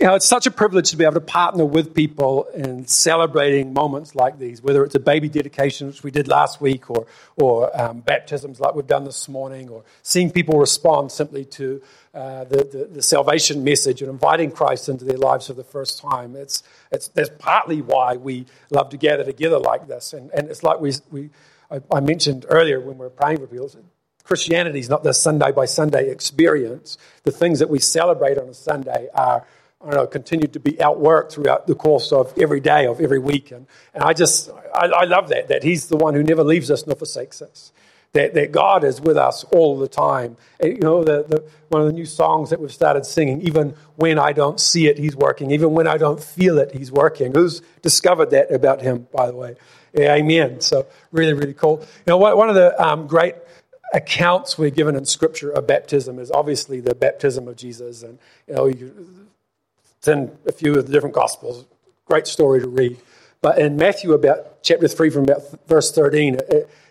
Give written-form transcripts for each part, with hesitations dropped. You know, it's such a privilege to be able to partner with people in celebrating moments like these, whether it's a baby dedication, which we did last week, or baptisms like we've done this morning, or seeing people respond simply to the salvation message and inviting Christ into their lives for the first time. That's partly why we love to gather together like this. And it's like I mentioned earlier when we were praying for people, Christianity is not this Sunday-by-Sunday experience. The things that we celebrate on a Sunday are continued to be outworked throughout the course of every day, of every week. And I love that he's the one who never leaves us nor forsakes us, that God is with us all the time. And, one of the new songs that we've started singing, even when I don't see it, he's working. Even when I don't feel it, he's working. Who's discovered that about him, by the way? Yeah, amen. So really, really cool. One of the great accounts we're given in Scripture of baptism is obviously the baptism of Jesus. And, it's in a few of the different Gospels. Great story to read. But in Matthew, about chapter 3 from about verse 13,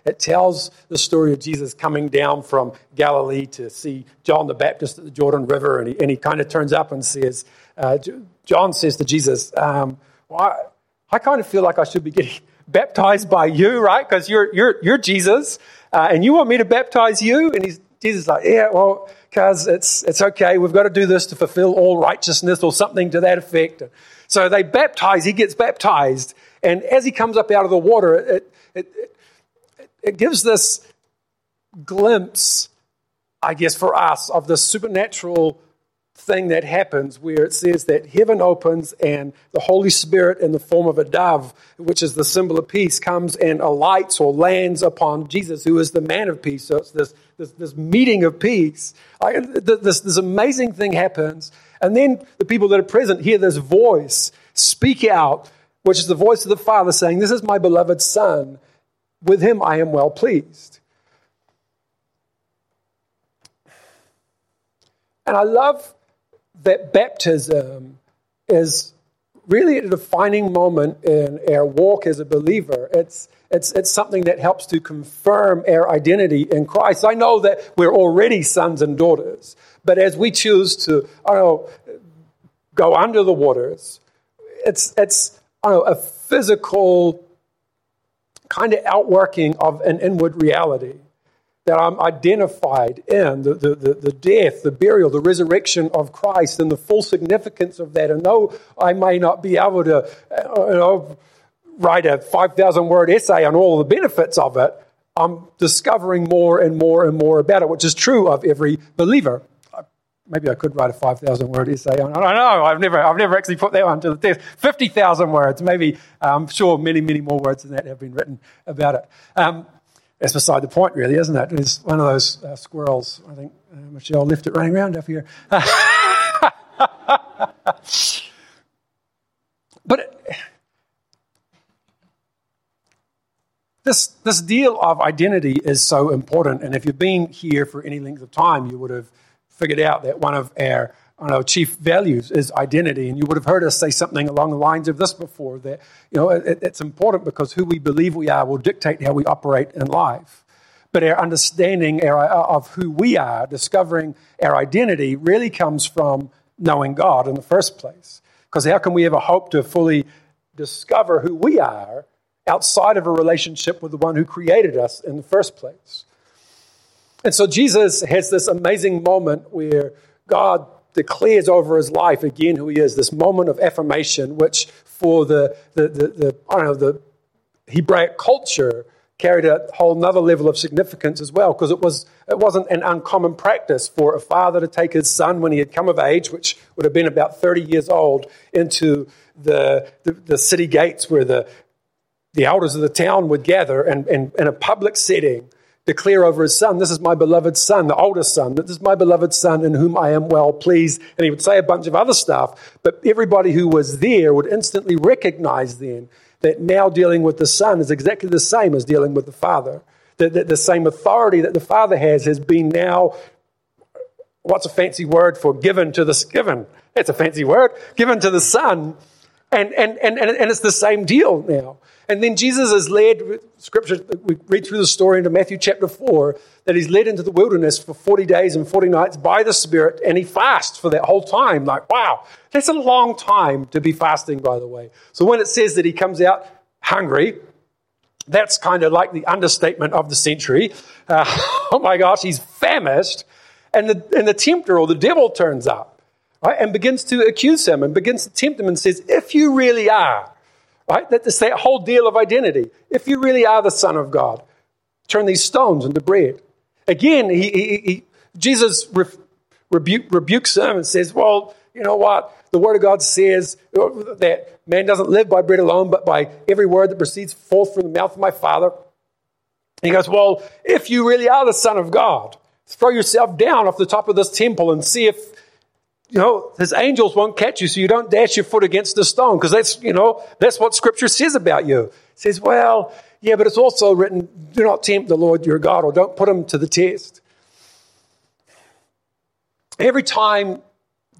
it tells the story of Jesus coming down from Galilee to see John the Baptist at the Jordan River. And he kind of turns up and says, John says to Jesus, I kind of feel like I should be getting baptized by you, right? Because you're Jesus, and you want me to baptize you? And Jesus is like, yeah, well, because it's okay. We've got to do this to fulfill all righteousness or something to that effect. So they baptize. He gets baptized. And as he comes up out of the water, it gives this glimpse, I guess, for us of the supernatural thing that happens where it says that heaven opens and the Holy Spirit in the form of a dove, which is the symbol of peace, comes and alights or lands upon Jesus, who is the man of peace. So it's this meeting of peace. This amazing thing happens. And then the people that are present hear this voice speak out, which is the voice of the Father saying, "This is my beloved Son. With him I am well pleased." And I love that baptism is really a defining moment in our walk as a believer. It's something that helps to confirm our identity in Christ. I know that we're already sons and daughters, but as we choose to, go under the waters, it's a physical kind of outworking of an inward reality. That I'm identified in the death, the burial, the resurrection of Christ, and the full significance of that. And though I may not be able to, write a 5,000-word essay on all the benefits of it, I'm discovering more and more and more about it, which is true of every believer. Maybe I could write a 5,000-word essay on it. I don't know. I've never actually put that one to the test. 50,000 words, maybe. I'm sure many, many more words than that have been written about it. That's beside the point, really, isn't it? It's one of those squirrels. I think Michelle left it running around up here. But this deal of identity is so important. And if you've been here for any length of time, you would have figured out that one of our chief values is identity. And you would have heard us say something along the lines of this before, that it's important because who we believe we are will dictate how we operate in life. But our understanding of who we are, discovering our identity, really comes from knowing God in the first place. Because how can we ever hope to fully discover who we are outside of a relationship with the one who created us in the first place? And so Jesus has this amazing moment where God declares over his life again who he is, this moment of affirmation, which for the Hebraic culture carried a whole nother level of significance as well, because it wasn't an uncommon practice for a father to take his son when he had come of age, which would have been about 30 years old, into the city gates where the elders of the town would gather and in a public setting declare over his son, "This is my beloved son," the oldest son, "This is my beloved son in whom I am well pleased." And he would say a bunch of other stuff, but everybody who was there would instantly recognize then that now dealing with the son is exactly the same as dealing with the father. That the same authority that the father has been now, given to the son. And it's the same deal now. And then Jesus is led, scripture, we read through the story into Matthew chapter 4, that he's led into the wilderness for 40 days and 40 nights by the Spirit, and he fasts for that whole time. Like, wow, that's a long time to be fasting, by the way. So when it says that he comes out hungry, that's kind of like the understatement of the century. Oh my gosh, he's famished. And the tempter or the devil turns up. Right, and begins to accuse him and begins to tempt him and says, if you really are, right? That's that whole deal of identity. If you really are the Son of God, turn these stones into bread. Again, Jesus rebukes him and says, well, you know what? The Word of God says that man doesn't live by bread alone, but by every word that proceeds forth from the mouth of my Father. And he goes, well, if you really are the Son of God, throw yourself down off the top of this temple and see if, you know, his angels won't catch you, so you don't dash your foot against the stone, because that's what Scripture says about you. It says, well, yeah, but it's also written, do not tempt the Lord your God, or don't put him to the test. Every time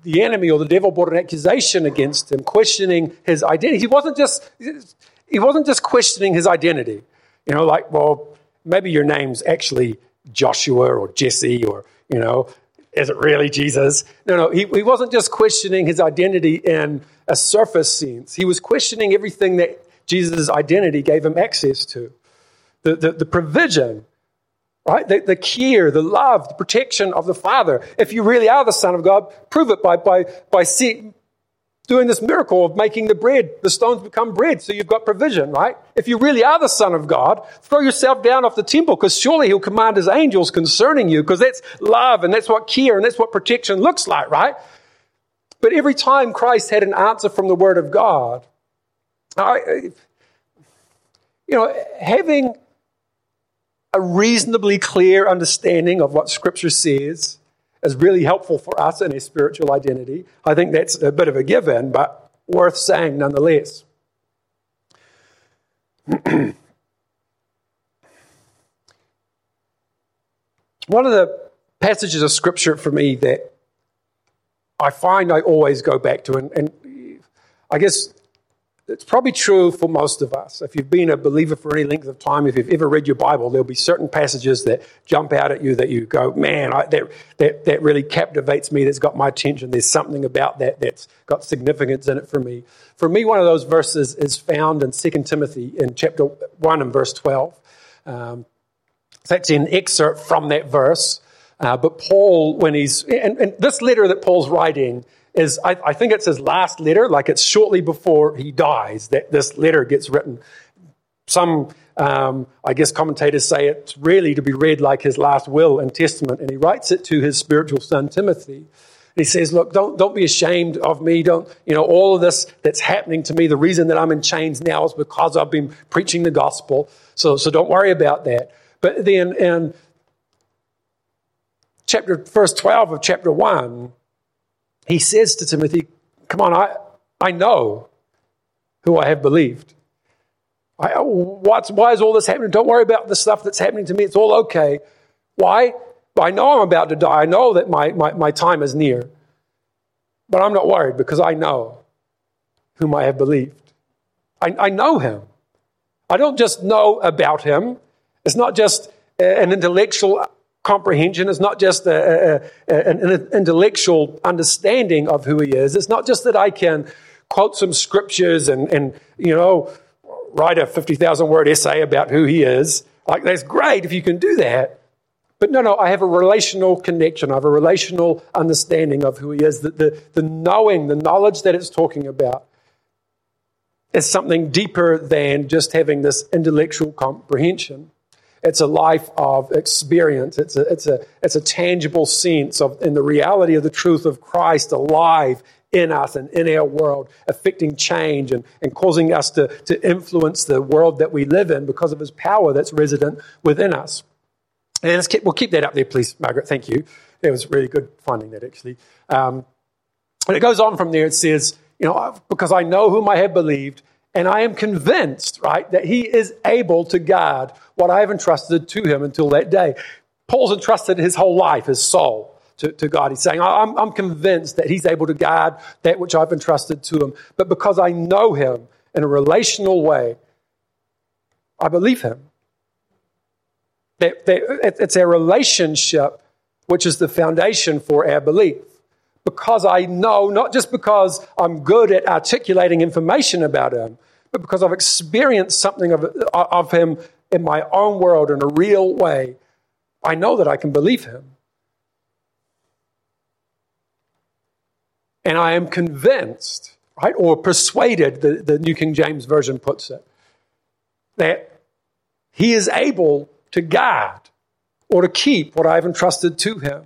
the enemy or the devil brought an accusation against him, questioning his identity, he wasn't just questioning his identity. You know, like, well, maybe your name's actually Joshua or Jesse, or, you know, is it really Jesus? No, he wasn't just questioning his identity in a surface sense. He was questioning everything that Jesus' identity gave him access to. The provision, right? The care, the love, the protection of the Father. If you really are the Son of God, prove it by doing this miracle of making the bread, the stones become bread, so you've got provision, right? If you really are the Son of God, throw yourself down off the temple, because surely he'll command his angels concerning you, because that's love, and that's what care, and that's what protection looks like, right? But every time Christ had an answer from the Word of God, having a reasonably clear understanding of what Scripture says is really helpful for us in our spiritual identity. I think that's a bit of a given, but worth saying nonetheless. One of the passages of Scripture for me that I find I always go back to, and I guess it's probably true for most of us. If you've been a believer for any length of time, if you've ever read your Bible, there'll be certain passages that jump out at you that you go, man, that really captivates me, that's got my attention. There's something about that that's got significance in it for me. For me, one of those verses is found in 2 Timothy in chapter 1 and verse 12. It's actually an excerpt from that verse. But Paul, when he's... And this letter that Paul's writing is, I think it's his last letter, like it's shortly before he dies that this letter gets written. Some, I guess, commentators say it's really to be read like his last will and testament, and he writes it to his spiritual son, Timothy. And he says, look, don't be ashamed of me. All of this that's happening to me, the reason that I'm in chains now is because I've been preaching the gospel, so don't worry about that. But then in verse 12 of chapter 1, he says to Timothy, come on, I know who I have believed. Why is all this happening? Don't worry about the stuff that's happening to me. It's all okay. Why? I know I'm about to die. I know that my time is near. But I'm not worried, because I know whom I have believed. I know him. I don't just know about him. It's not just an intellectual comprehension. It's not just an intellectual understanding of who he is. It's not just that I can quote some scriptures and write a 50,000-word essay about who he is. Like, that's great if you can do that. But no, I have a relational connection. I have a relational understanding of who he is. The knowing, the knowledge that it's talking about is something deeper than just having this intellectual comprehension. It's a life of experience. It's a tangible sense of in the reality of the truth of Christ alive in us and in our world, affecting change and causing us to influence the world that we live in because of his power that's resident within us. And we'll keep that up there, please, Margaret. Thank you. That was really good finding that, actually. And it goes on from there. It says, because I know whom I have believed, and I am convinced, right, that he is able to guard what I have entrusted to him until that day. Paul's entrusted his whole life, his soul, to God. He's saying, I'm convinced that he's able to guide that which I've entrusted to him. But because I know him in a relational way, I believe him. It's our relationship which is the foundation for our belief. Because I know, not just because I'm good at articulating information about him, but because I've experienced something of him in my own world in a real way, I know that I can believe him. And I am convinced, right, or persuaded, the New King James Version puts it, that he is able to guard or to keep what I've entrusted to him.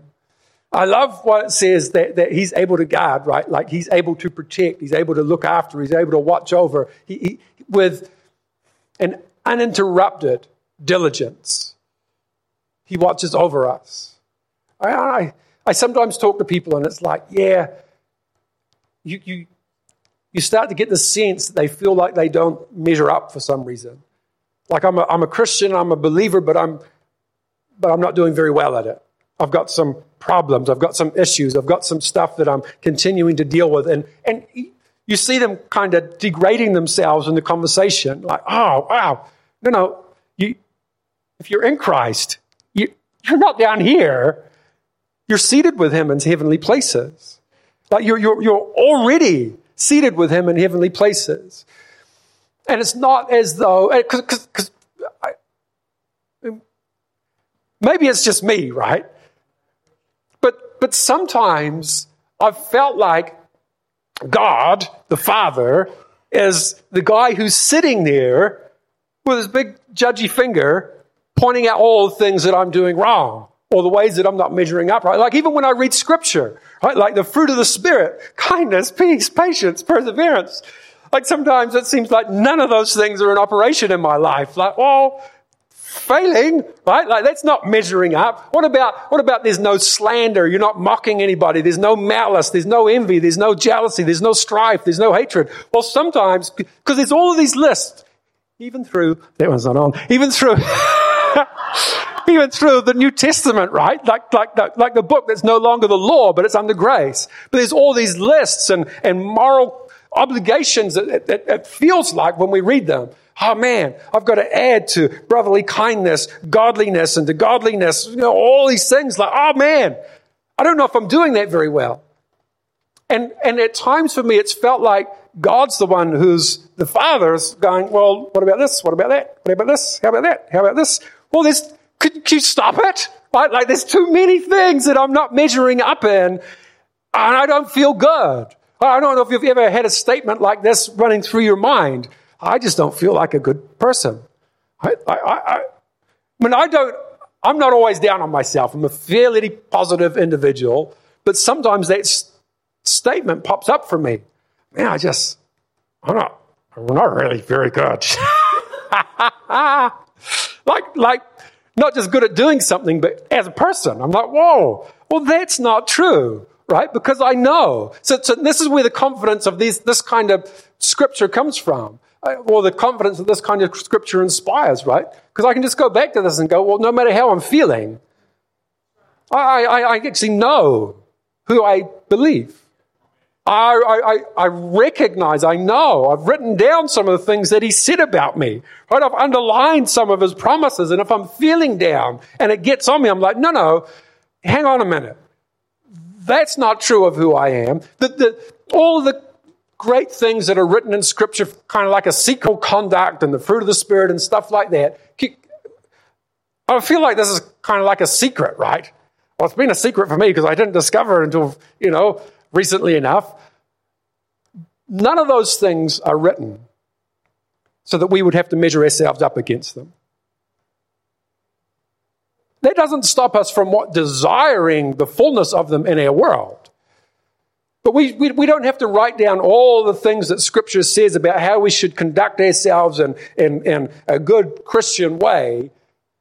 I love what it says that he's able to guard, right? Like he's able to protect, he's able to look after, he's able to watch over with an uninterrupted diligence. He watches over us. I sometimes talk to people and it's like, yeah, you start to get the sense that they feel like they don't measure up for some reason. Like I'm a Christian, I'm a believer, but I'm not doing very well at it. I've got some problems, I've got some issues, I've got some stuff that I'm continuing to deal with. And you see them kind of degrading themselves in the conversation, like, oh, wow, no, if you're in Christ, you're not down here. You're seated with him in heavenly places. Like you're already seated with him in heavenly places. And it's not as though, because maybe it's just me, right? But sometimes I've felt like God, the Father, is the guy who's sitting there with his big judgy finger pointing out all the things that I'm doing wrong or the ways that I'm not measuring up right. Like even when I read Scripture, right? Like the fruit of the Spirit, kindness, peace, patience, perseverance. Like sometimes it seems like none of those things are in operation in my life. Like, well, failing, right? Like that's not measuring up. What about there's no slander, you're not mocking anybody, there's no malice, there's no envy, there's no jealousy, there's no strife, there's no hatred. Well, sometimes, because there's all of these lists, even through the New Testament, right? Like the book that's no longer the law, but it's under grace. But there's all these lists and moral obligations that it feels like when we read them. Oh man, I've got to add to brotherly kindness, godliness, and to godliness, all these things. Like, oh man, I don't know if I'm doing that very well. And at times for me, it's felt like God's the one who's the Father's going, well, what about this? What about that? What about this? How about that? How about this? Well, could you stop it? Right? Like there's too many things that I'm not measuring up in, and I don't feel good. I don't know if you've ever had a statement like this running through your mind. I just don't feel like a good person. I'm not always down on myself. I'm a fairly positive individual, but sometimes that statement pops up for me. Man, I'm not really very good. like not just good at doing something, but as a person. I'm like, whoa, well, that's not true. Right? Because I know. So this is where the confidence of this kind of scripture comes from, or the confidence that this kind of scripture inspires, right? Because I can just go back to this and go, well, no matter how I'm feeling, I actually know who I believe. I recognize, I know, I've written down some of the things that he said about me, right? I've underlined some of his promises, and if I'm feeling down and it gets on me, I'm like, no, hang on a minute. That's not true of who I am. All the great things that are written in Scripture, kind of like a ethical conduct and the fruit of the Spirit and stuff like that, I feel like this is kind of like a secret, right? Well, it's been a secret for me because I didn't discover it until, recently enough. None of those things are written so that we would have to measure ourselves up against them. That doesn't stop us from desiring the fullness of them in our world. But we don't have to write down all the things that Scripture says about how we should conduct ourselves in a good Christian way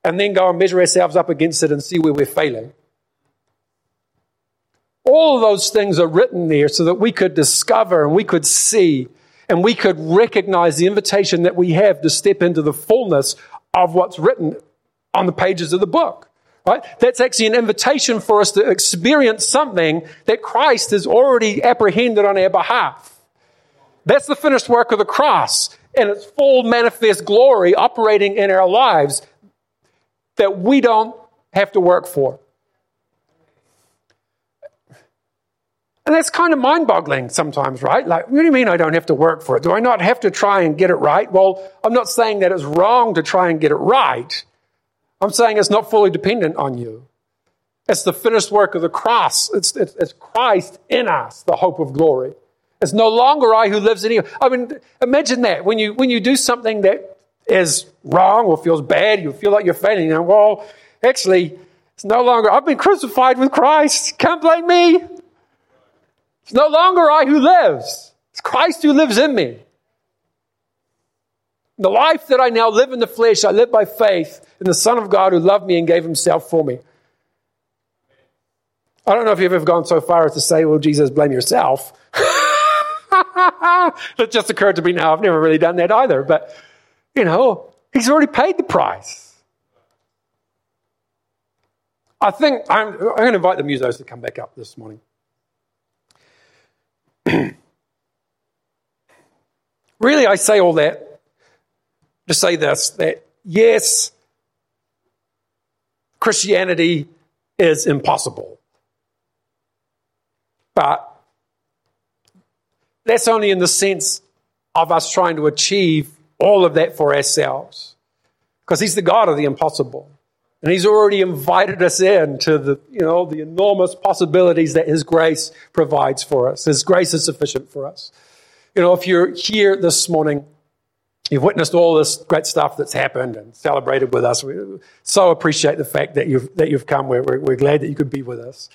and then go and measure ourselves up against it and see where we're failing. All of those things are written there so that we could discover and we could see and we could recognize the invitation that we have to step into the fullness of what's written on the pages of the book. right? That's actually an invitation for us to experience something that Christ has already apprehended on our behalf. That's the finished work of the cross and its full manifest glory operating in our lives that we don't have to work for. And that's kind of mind-boggling sometimes, right? Like, what do you mean I don't have to work for it? Do I not have to try and get it right? Well, I'm not saying that it's wrong to try and get it right. I'm saying it's not fully dependent on you. It's the finished work of the cross. It's Christ in us, the hope of glory. It's no longer I who lives in you. I mean, imagine that. When you do something that is wrong or feels bad, you feel like you're failing. You know, well, actually, it's no longer, I've been crucified with Christ. Can't blame me. It's no longer I who lives. It's Christ who lives in me. The life that I now live in the flesh, I live by faith in the Son of God who loved me and gave himself for me. I don't know if you've ever gone so far as to say, well, Jesus, blame yourself. It just occurred to me now. I've never really done that either. But, you know, he's already paid the price. I think I'm going to invite the musos to come back up this morning. Really, I say all that to say this, that yes, Christianity is impossible. But that's only in the sense of us trying to achieve all of that for ourselves. Because he's the God of the impossible. And he's already invited us in to the, you know, the enormous possibilities that his grace provides for us. His grace is sufficient for us. You know, if you're here this morning, you've witnessed all this great stuff that's happened and celebrated with us. We so appreciate the fact that you've come. We're glad that you could be with us.